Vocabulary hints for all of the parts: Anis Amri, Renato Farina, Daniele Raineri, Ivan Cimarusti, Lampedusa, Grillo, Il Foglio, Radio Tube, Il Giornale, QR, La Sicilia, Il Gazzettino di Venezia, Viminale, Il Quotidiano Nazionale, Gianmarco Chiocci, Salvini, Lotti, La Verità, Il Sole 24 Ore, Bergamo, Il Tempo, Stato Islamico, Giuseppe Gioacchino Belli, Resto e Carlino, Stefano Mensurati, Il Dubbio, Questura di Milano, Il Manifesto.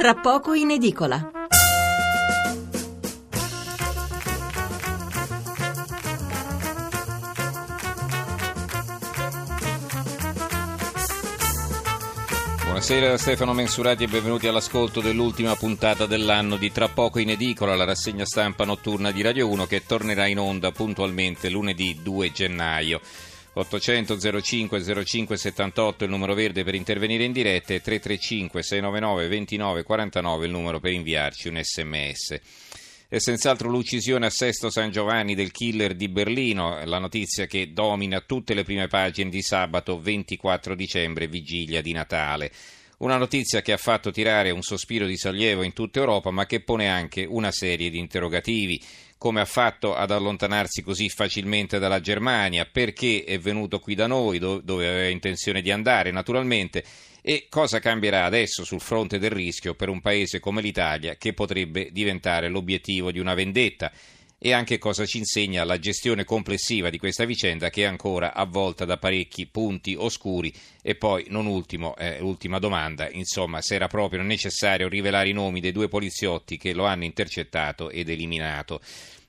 Tra poco in edicola. Buonasera Stefano Mensurati e benvenuti all'ascolto dell'ultima puntata dell'anno di Tra poco in edicola, la rassegna stampa notturna di Radio 1 che tornerà in onda puntualmente lunedì 2 gennaio. 800 05 05 78 il numero verde per intervenire in diretta e 335 699 29 49 il numero per inviarci un sms. E senz'altro l'uccisione a Sesto San Giovanni del killer di Berlino, la notizia che domina tutte le prime pagine di sabato 24 dicembre, vigilia di Natale. Una notizia che ha fatto tirare un sospiro di sollievo in tutta Europa, ma che pone anche una serie di interrogativi. Come ha fatto ad allontanarsi così facilmente dalla Germania? Perché è venuto qui da noi, dove aveva intenzione di andare, naturalmente? E cosa cambierà adesso sul fronte del rischio per un paese come l'Italia, che potrebbe diventare l'obiettivo di una vendetta? E anche cosa ci insegna la gestione complessiva di questa vicenda, che è ancora avvolta da parecchi punti oscuri? E poi, non ultimo, ultima domanda, insomma, se era proprio necessario rivelare i nomi dei due poliziotti che lo hanno intercettato ed eliminato.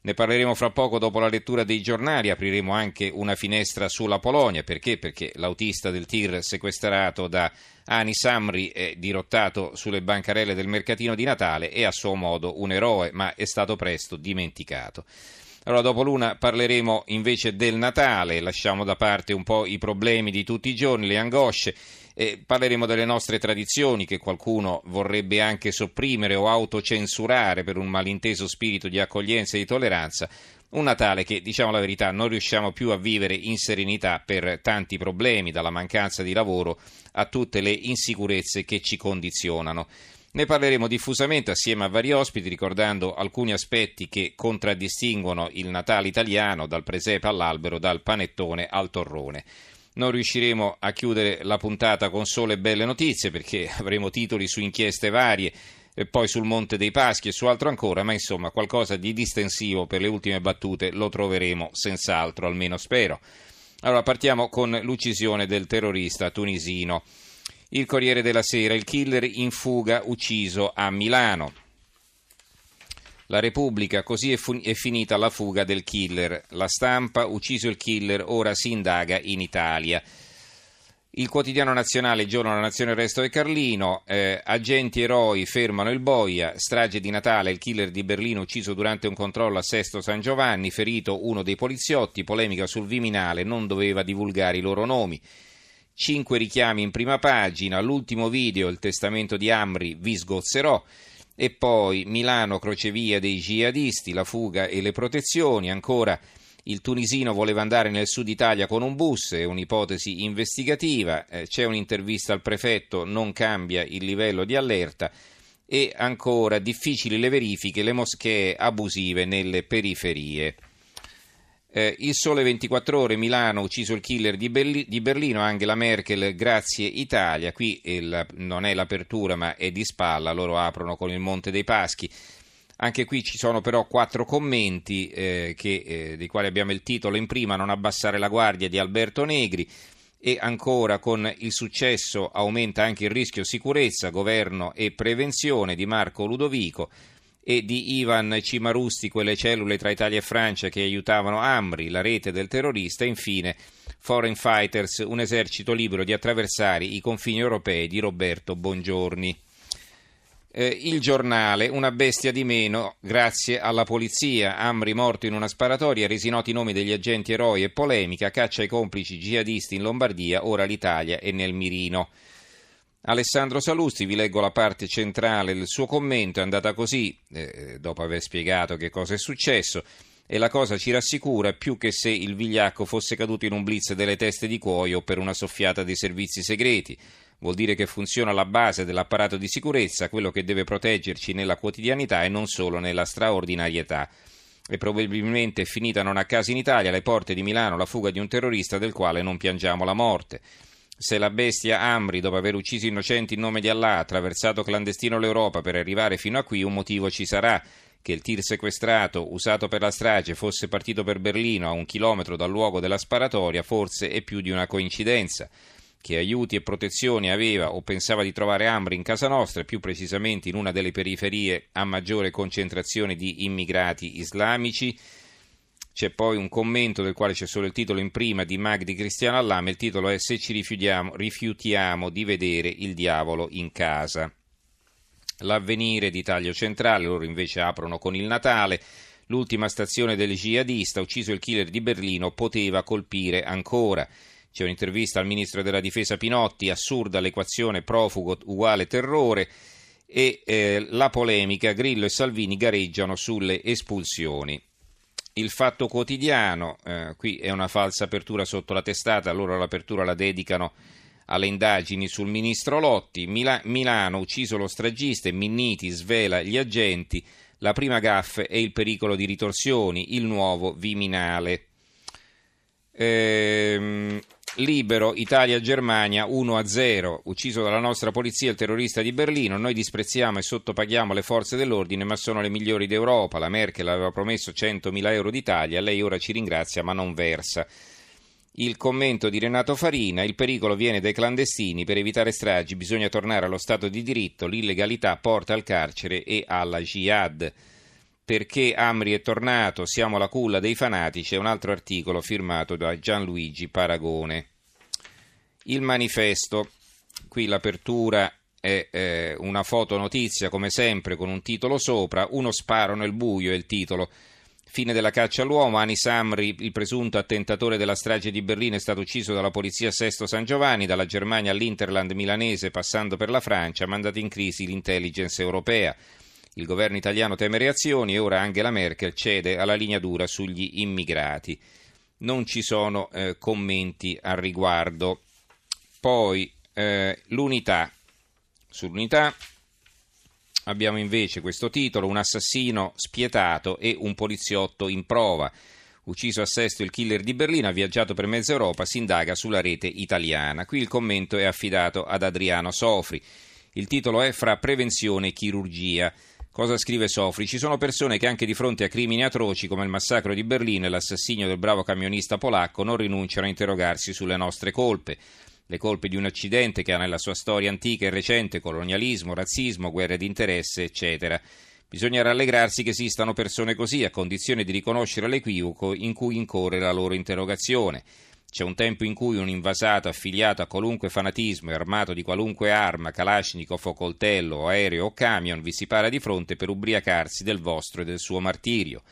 Ne parleremo fra poco dopo la lettura dei giornali, apriremo anche una finestra sulla Polonia. Perché? Perché l'autista del tir sequestrato da Anis Amri è dirottato sulle bancarelle del mercatino di Natale, è a suo modo un eroe, ma è stato presto dimenticato. Allora, dopo l'una parleremo invece del Natale, lasciamo da parte un po' i problemi di tutti i giorni, le angosce, e parleremo delle nostre tradizioni che qualcuno vorrebbe anche sopprimere o autocensurare per un malinteso spirito di accoglienza e di tolleranza. Un Natale che, diciamo la verità, non riusciamo più a vivere in serenità per tanti problemi, dalla mancanza di lavoro a tutte le insicurezze che ci condizionano. Ne parleremo diffusamente assieme a vari ospiti, ricordando alcuni aspetti che contraddistinguono il Natale italiano, dal presepe all'albero, dal panettone al torrone. Non riusciremo a chiudere la puntata con sole e belle notizie, perché avremo titoli su inchieste varie, e poi sul Monte dei Paschi e su altro ancora, ma insomma qualcosa di distensivo per le ultime battute lo troveremo senz'altro, almeno spero. Allora partiamo con l'uccisione del terrorista tunisino. Il Corriere della Sera, il killer in fuga ucciso a Milano. La Repubblica, così è finita la fuga del killer. La Stampa, ucciso il killer, ora si indaga in Italia. Il Quotidiano Nazionale, Giorno, La Nazione, Resto e Carlino, agenti eroi fermano il boia, strage di Natale, il killer di Berlino ucciso durante un controllo a Sesto San Giovanni, ferito uno dei poliziotti, polemica sul Viminale, non doveva divulgare i loro nomi. 5 richiami in prima pagina, l'ultimo video, il testamento di Amri, vi sgozzerò. E poi Milano, crocevia dei jihadisti, la fuga e le protezioni, ancora. Il tunisino voleva andare nel sud Italia con un bus, è un'ipotesi investigativa, c'è un'intervista al prefetto, non cambia il livello di allerta, e ancora difficili le verifiche, le moschee abusive nelle periferie. Il Sole 24 Ore, Milano, ucciso il killer di Berlino, Angela Merkel, grazie Italia, qui non è l'apertura ma è di spalla, loro aprono con il Monte dei Paschi. Anche qui ci sono però 4 commenti dei quali abbiamo il titolo in prima, Non abbassare la guardia di Alberto Negri, e ancora con il successo aumenta anche il rischio sicurezza, governo e prevenzione di Marco Ludovico, e di Ivan Cimarusti, quelle cellule tra Italia e Francia che aiutavano Amri, la rete del terrorista, e infine Foreign Fighters, un esercito libero di attraversare i confini europei di Roberto Bongiorni. Il Giornale, una bestia di meno grazie alla polizia, Amri morto in una sparatoria, resi noti i nomi degli agenti eroi e polemica, caccia ai complici jihadisti in Lombardia, ora l'Italia è nel mirino. Alessandro Salusti, vi leggo la parte centrale del suo commento, è andata così, dopo aver spiegato che cosa è successo, e la cosa ci rassicura più che se il vigliacco fosse caduto in un blitz delle teste di cuoio per una soffiata dei servizi segreti. Vuol dire che funziona la base dell'apparato di sicurezza, quello che deve proteggerci nella quotidianità e non solo nella straordinarietà. E probabilmente è finita non a caso in Italia, alle porte di Milano, la fuga di un terrorista del quale non piangiamo la morte. Se la bestia Amri, dopo aver ucciso innocenti in nome di Allah, ha attraversato clandestino l'Europa per arrivare fino a qui, un motivo ci sarà. Che il tir sequestrato, usato per la strage, fosse partito per Berlino a 1 chilometro dal luogo della sparatoria, forse è più di una coincidenza. che aiuti e protezioni aveva o pensava di trovare Amri in casa nostra, più precisamente in una delle periferie a maggiore concentrazione di immigrati islamici. C'è poi un commento del quale c'è solo il titolo in prima di Magdi Cristiano Allame, il titolo è «Se ci rifiutiamo di vedere il diavolo in casa». L'Avvenire di taglio centrale, loro invece aprono con il Natale, l'ultima stazione del jihadista, ucciso il killer di Berlino, poteva colpire ancora. C'è un'intervista al ministro della difesa Pinotti, assurda l'equazione profugo uguale terrore, e la polemica, Grillo e Salvini gareggiano sulle espulsioni. Il Fatto Quotidiano, qui è una falsa apertura sotto la testata, loro l'apertura la dedicano alle indagini sul ministro Lotti. Milano, ucciso lo stragista e Minniti svela gli agenti, la prima gaffe è il pericolo di ritorsioni, il nuovo Viminale. Libero, Italia-Germania 1-0, ucciso dalla nostra polizia il terrorista di Berlino, noi disprezziamo e sottopaghiamo le forze dell'ordine ma sono le migliori d'Europa, la Merkel aveva promesso 100.000 euro d'Italia, lei ora ci ringrazia ma non versa. Il commento di Renato Farina, il pericolo viene dai clandestini, per evitare stragi bisogna tornare allo Stato di diritto, l'illegalità porta al carcere e alla jihad. Perché Amri è tornato, siamo la culla dei fanatici, è un altro articolo firmato da Gianluigi Paragone. Il Manifesto, qui l'apertura è una fotonotizia come sempre con un titolo sopra, uno sparo nel buio è il titolo, fine della caccia all'uomo, Anis Amri, il presunto attentatore della strage di Berlino, è stato ucciso dalla polizia a Sesto San Giovanni, dalla Germania all'Interland milanese passando per la Francia, ha mandato in crisi l'intelligence europea. Il governo italiano teme reazioni e ora Angela Merkel cede alla linea dura sugli immigrati. Non ci sono commenti al riguardo. Poi l'Unità. Sull'Unità abbiamo invece questo titolo, un assassino spietato e un poliziotto in prova. Ucciso a Sesto il killer di Berlino, ha viaggiato per mezza Europa, si indaga sulla rete italiana. Qui il commento è affidato ad Adriano Sofri. Il titolo è «Fra prevenzione e chirurgia». Cosa scrive Sofri? Ci sono persone che anche di fronte a crimini atroci come il massacro di Berlino e l'assassinio del bravo camionista polacco non rinunciano a interrogarsi sulle nostre colpe. Le colpe di un accidente che ha nella sua storia antica e recente colonialismo, razzismo, guerre di interesse, eccetera. Bisogna rallegrarsi che esistano persone così, a condizione di riconoscere l'equivoco in cui incorre la loro interrogazione. C'è un tempo in cui un invasato affiliato a qualunque fanatismo e armato di qualunque arma, kalashnikov o coltello o aereo o camion vi si para di fronte per ubriacarsi del vostro e del suo martirio.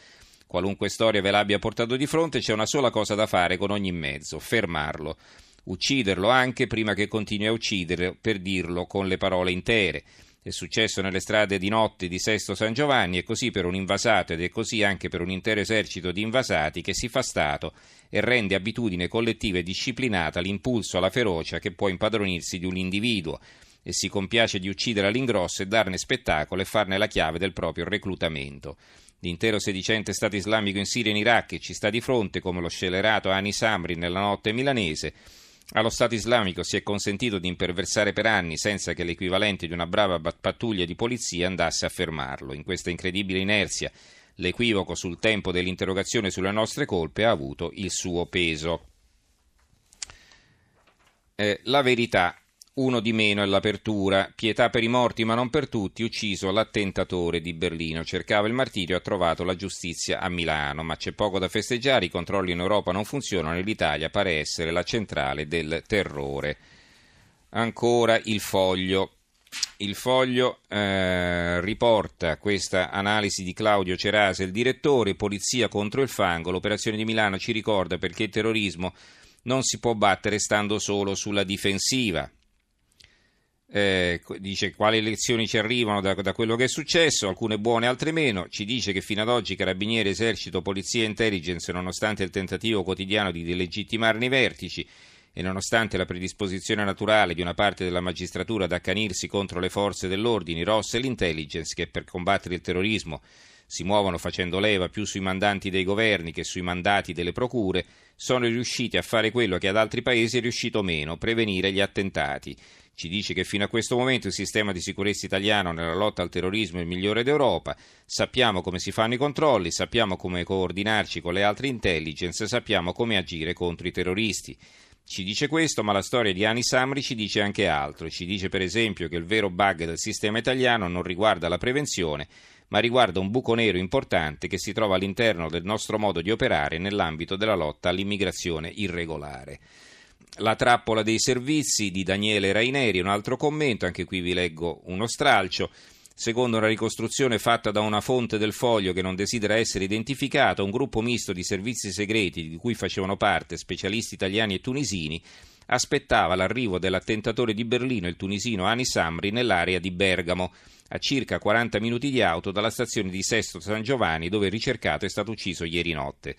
Qualunque storia ve l'abbia portato di fronte c'è una sola cosa da fare con ogni mezzo, fermarlo, ucciderlo anche prima che continui a uccidere per dirlo con le parole intere. È successo nelle strade di notte di Sesto San Giovanni, è così per un invasato ed è così anche per un intero esercito di invasati che si fa Stato e rende abitudine collettiva e disciplinata l'impulso alla ferocia che può impadronirsi di un individuo e si compiace di uccidere all'ingrosso e darne spettacolo e farne la chiave del proprio reclutamento. L'intero sedicente Stato Islamico in Siria e in Iraq che ci sta di fronte come lo scellerato Anis Amri nella notte milanese. Allo Stato Islamico si è consentito di imperversare per anni senza che l'equivalente di una brava pattuglia di polizia andasse a fermarlo. In questa incredibile inerzia, l'equivoco sul tempo dell'interrogazione sulle nostre colpe ha avuto il suo peso. La Verità, uno di meno è l'apertura. Pietà per i morti ma non per tutti, ucciso l'attentatore di Berlino. Cercava il martirio, ha trovato la giustizia a Milano. Ma c'è poco da festeggiare, i controlli in Europa non funzionano e l'Italia pare essere la centrale del terrore. Ancora Il Foglio. Il Foglio riporta questa analisi di Claudio Cerase, il direttore, polizia contro il fango. L'operazione di Milano ci ricorda perché il terrorismo non si può battere stando solo sulla difensiva. Dice quali lezioni ci arrivano da quello che è successo, alcune buone altre meno, ci dice che fino ad oggi carabinieri, esercito, polizia e intelligence, nonostante il tentativo quotidiano di delegittimarne i vertici e nonostante la predisposizione naturale di una parte della magistratura ad accanirsi contro le forze dell'ordine, i ROS e l'intelligence che per combattere il terrorismo si muovono facendo leva più sui mandanti dei governi che sui mandati delle procure, sono riusciti a fare quello che ad altri paesi è riuscito meno, prevenire gli attentati. Ci dice che fino a questo momento il sistema di sicurezza italiano nella lotta al terrorismo è il migliore d'Europa, sappiamo come si fanno i controlli, sappiamo come coordinarci con le altre intelligence, sappiamo come agire contro i terroristi. Ci dice questo, ma la storia di Anis Amri ci dice anche altro. Ci dice per esempio che il vero bug del sistema italiano non riguarda la prevenzione, ma riguarda un buco nero importante che si trova all'interno del nostro modo di operare nell'ambito della lotta all'immigrazione irregolare. La trappola dei servizi di Daniele Raineri, un altro commento, anche qui vi leggo uno stralcio. Secondo una ricostruzione fatta da una fonte del Foglio che non desidera essere identificata, un gruppo misto di servizi segreti di cui facevano parte specialisti italiani e tunisini aspettava l'arrivo dell'attentatore di Berlino, il tunisino Anis Amri, nell'area di Bergamo, a circa 40 minuti di auto dalla stazione di Sesto San Giovanni, dove il ricercato è stato ucciso ieri notte.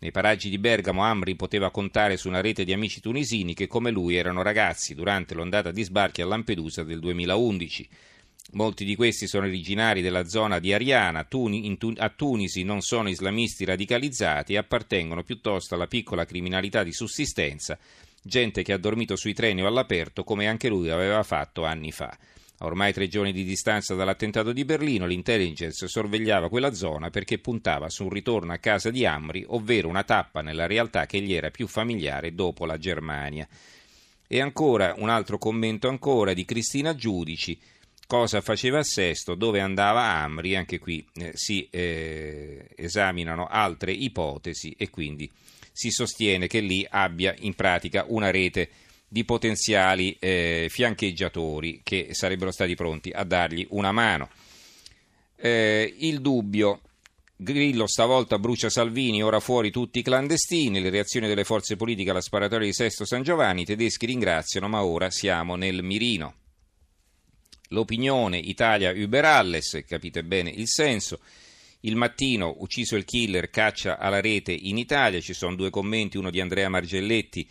Nei paraggi di Bergamo Amri poteva contare su una rete di amici tunisini che come lui erano ragazzi durante l'ondata di sbarchi a Lampedusa del 2011. Molti di questi sono originari della zona di Ariana, a Tunisi non sono islamisti radicalizzati e appartengono piuttosto alla piccola criminalità di sussistenza, gente che ha dormito sui treni o all'aperto come anche lui aveva fatto anni fa. A ormai 3 giorni di distanza dall'attentato di Berlino, l'intelligence sorvegliava quella zona perché puntava su un ritorno a casa di Amri, ovvero una tappa nella realtà che gli era più familiare dopo la Germania. E ancora, un altro commento ancora di Cristina Giudici. Cosa faceva a Sesto, dove andava Amri? Anche qui si esaminano altre ipotesi e quindi si sostiene che lì abbia in pratica una rete di potenziali fiancheggiatori che sarebbero stati pronti a dargli una mano. Il dubbio. Grillo stavolta brucia Salvini, ora fuori tutti i clandestini, le reazioni delle forze politiche alla sparatoria di Sesto San Giovanni, i tedeschi ringraziano ma ora siamo nel mirino. L'opinione, Italia über alles, capite bene il senso. Il Mattino, ucciso il killer, caccia alla rete in Italia. Ci sono 2 commenti, uno di Andrea Margelletti,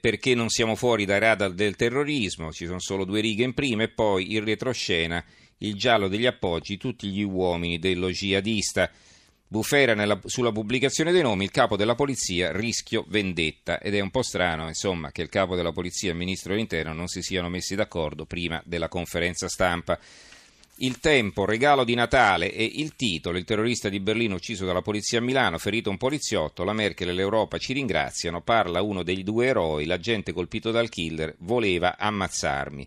perché non siamo fuori dai radar del terrorismo, ci sono solo 2 righe in prima, e poi in retroscena il giallo degli appoggi, tutti gli uomini dello jihadista. Bufera sulla pubblicazione dei nomi, il capo della polizia, rischio vendetta, ed è un po' strano insomma che il capo della polizia e il ministro dell'interno non si siano messi d'accordo prima della conferenza stampa. Il Tempo, regalo di Natale, e il titolo, il terrorista di Berlino ucciso dalla polizia a Milano, ferito un poliziotto, la Merkel e l'Europa ci ringraziano, parla uno dei 2 eroi, l'agente colpito dal killer voleva ammazzarmi.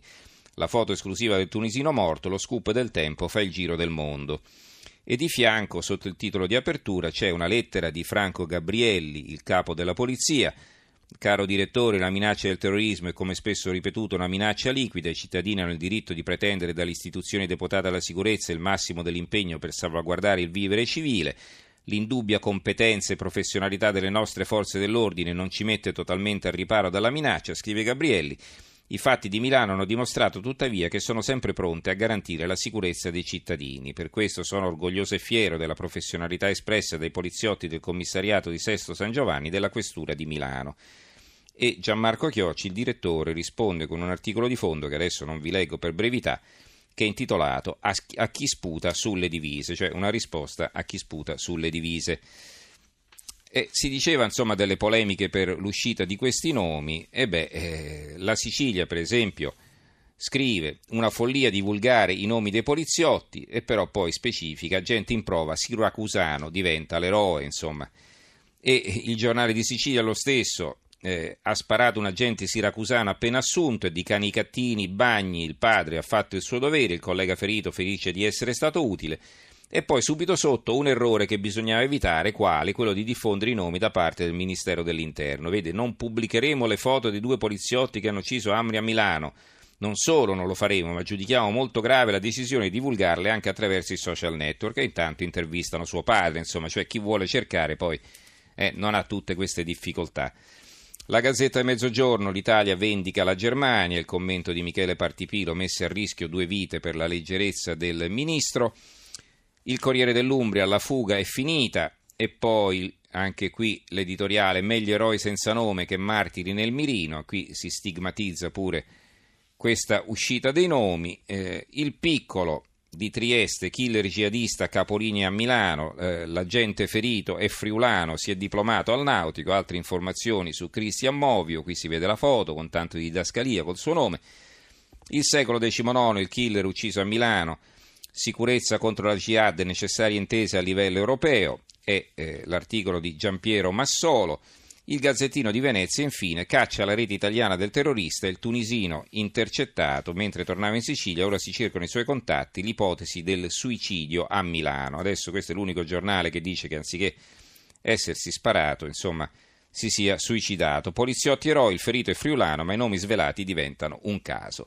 La foto esclusiva del tunisino morto, lo scoop del Tempo fa il giro del mondo. E di fianco, sotto il titolo di apertura, c'è una lettera di Franco Gabrielli, il capo della polizia. Caro direttore, la minaccia del terrorismo è, come spesso ripetuto, una minaccia liquida. I cittadini hanno il diritto di pretendere dall'istituzione deputata alla sicurezza il massimo dell'impegno per salvaguardare il vivere civile. L'indubbia competenza e professionalità delle nostre forze dell'ordine non ci mette totalmente al riparo dalla minaccia, scrive Gabrielli. I fatti di Milano hanno dimostrato tuttavia che sono sempre pronte a garantire la sicurezza dei cittadini. Per questo sono orgoglioso e fiero della professionalità espressa dai poliziotti del commissariato di Sesto San Giovanni della Questura di Milano. E Gianmarco Chiocci, il direttore, risponde con un articolo di fondo che adesso non vi leggo per brevità, che è intitolato A chi sputa sulle divise, cioè una risposta a chi sputa sulle divise. E si diceva insomma delle polemiche per l'uscita di questi nomi. La Sicilia per esempio scrive una follia divulgare i nomi dei poliziotti, e però poi specifica agente in prova siracusano diventa l'eroe insomma. E il Giornale di Sicilia lo stesso, ha sparato un agente siracusano appena assunto, e di canicattini Bagni, il padre, ha fatto il suo dovere, il collega ferito felice di essere stato utile. E poi subito sotto un errore che bisognava evitare, quale? Quello di diffondere i nomi da parte del Ministero dell'Interno. Vede, non pubblicheremo le foto dei 2 poliziotti che hanno ucciso Amri a Milano. Non solo non lo faremo, ma giudichiamo molto grave la decisione di divulgarle anche attraverso i social network. E intanto intervistano suo padre, insomma, cioè chi vuole cercare poi non ha tutte queste difficoltà. La Gazzetta del Mezzogiorno, l'Italia vendica la Germania, il commento di Michele Partipilo, messe a rischio 2 vite per la leggerezza del ministro. Il Corriere dell'Umbria, la fuga è finita, e poi anche qui l'editoriale, meglio eroi senza nome che martiri nel mirino, qui si stigmatizza pure questa uscita dei nomi. Il Piccolo di Trieste, killer jihadista, capolinea a Milano, l'agente ferito è friulano, si è diplomato al Nautico. Altre informazioni su Cristian Movio, qui si vede la foto con tanto di didascalia col suo nome. Il Secolo XIX, il killer ucciso a Milano, sicurezza contro la jihad, necessarie intese a livello europeo, è l'articolo di Giampiero Massolo. Il Gazzettino di Venezia, infine, caccia la rete italiana del terrorista, il tunisino intercettato mentre tornava in Sicilia, ora si cercano i suoi contatti, l'ipotesi del suicidio a Milano. Adesso questo è l'unico giornale che dice che anziché essersi sparato, insomma, si sia suicidato. Poliziotti eroi, il ferito è friulano, ma i nomi svelati diventano un caso.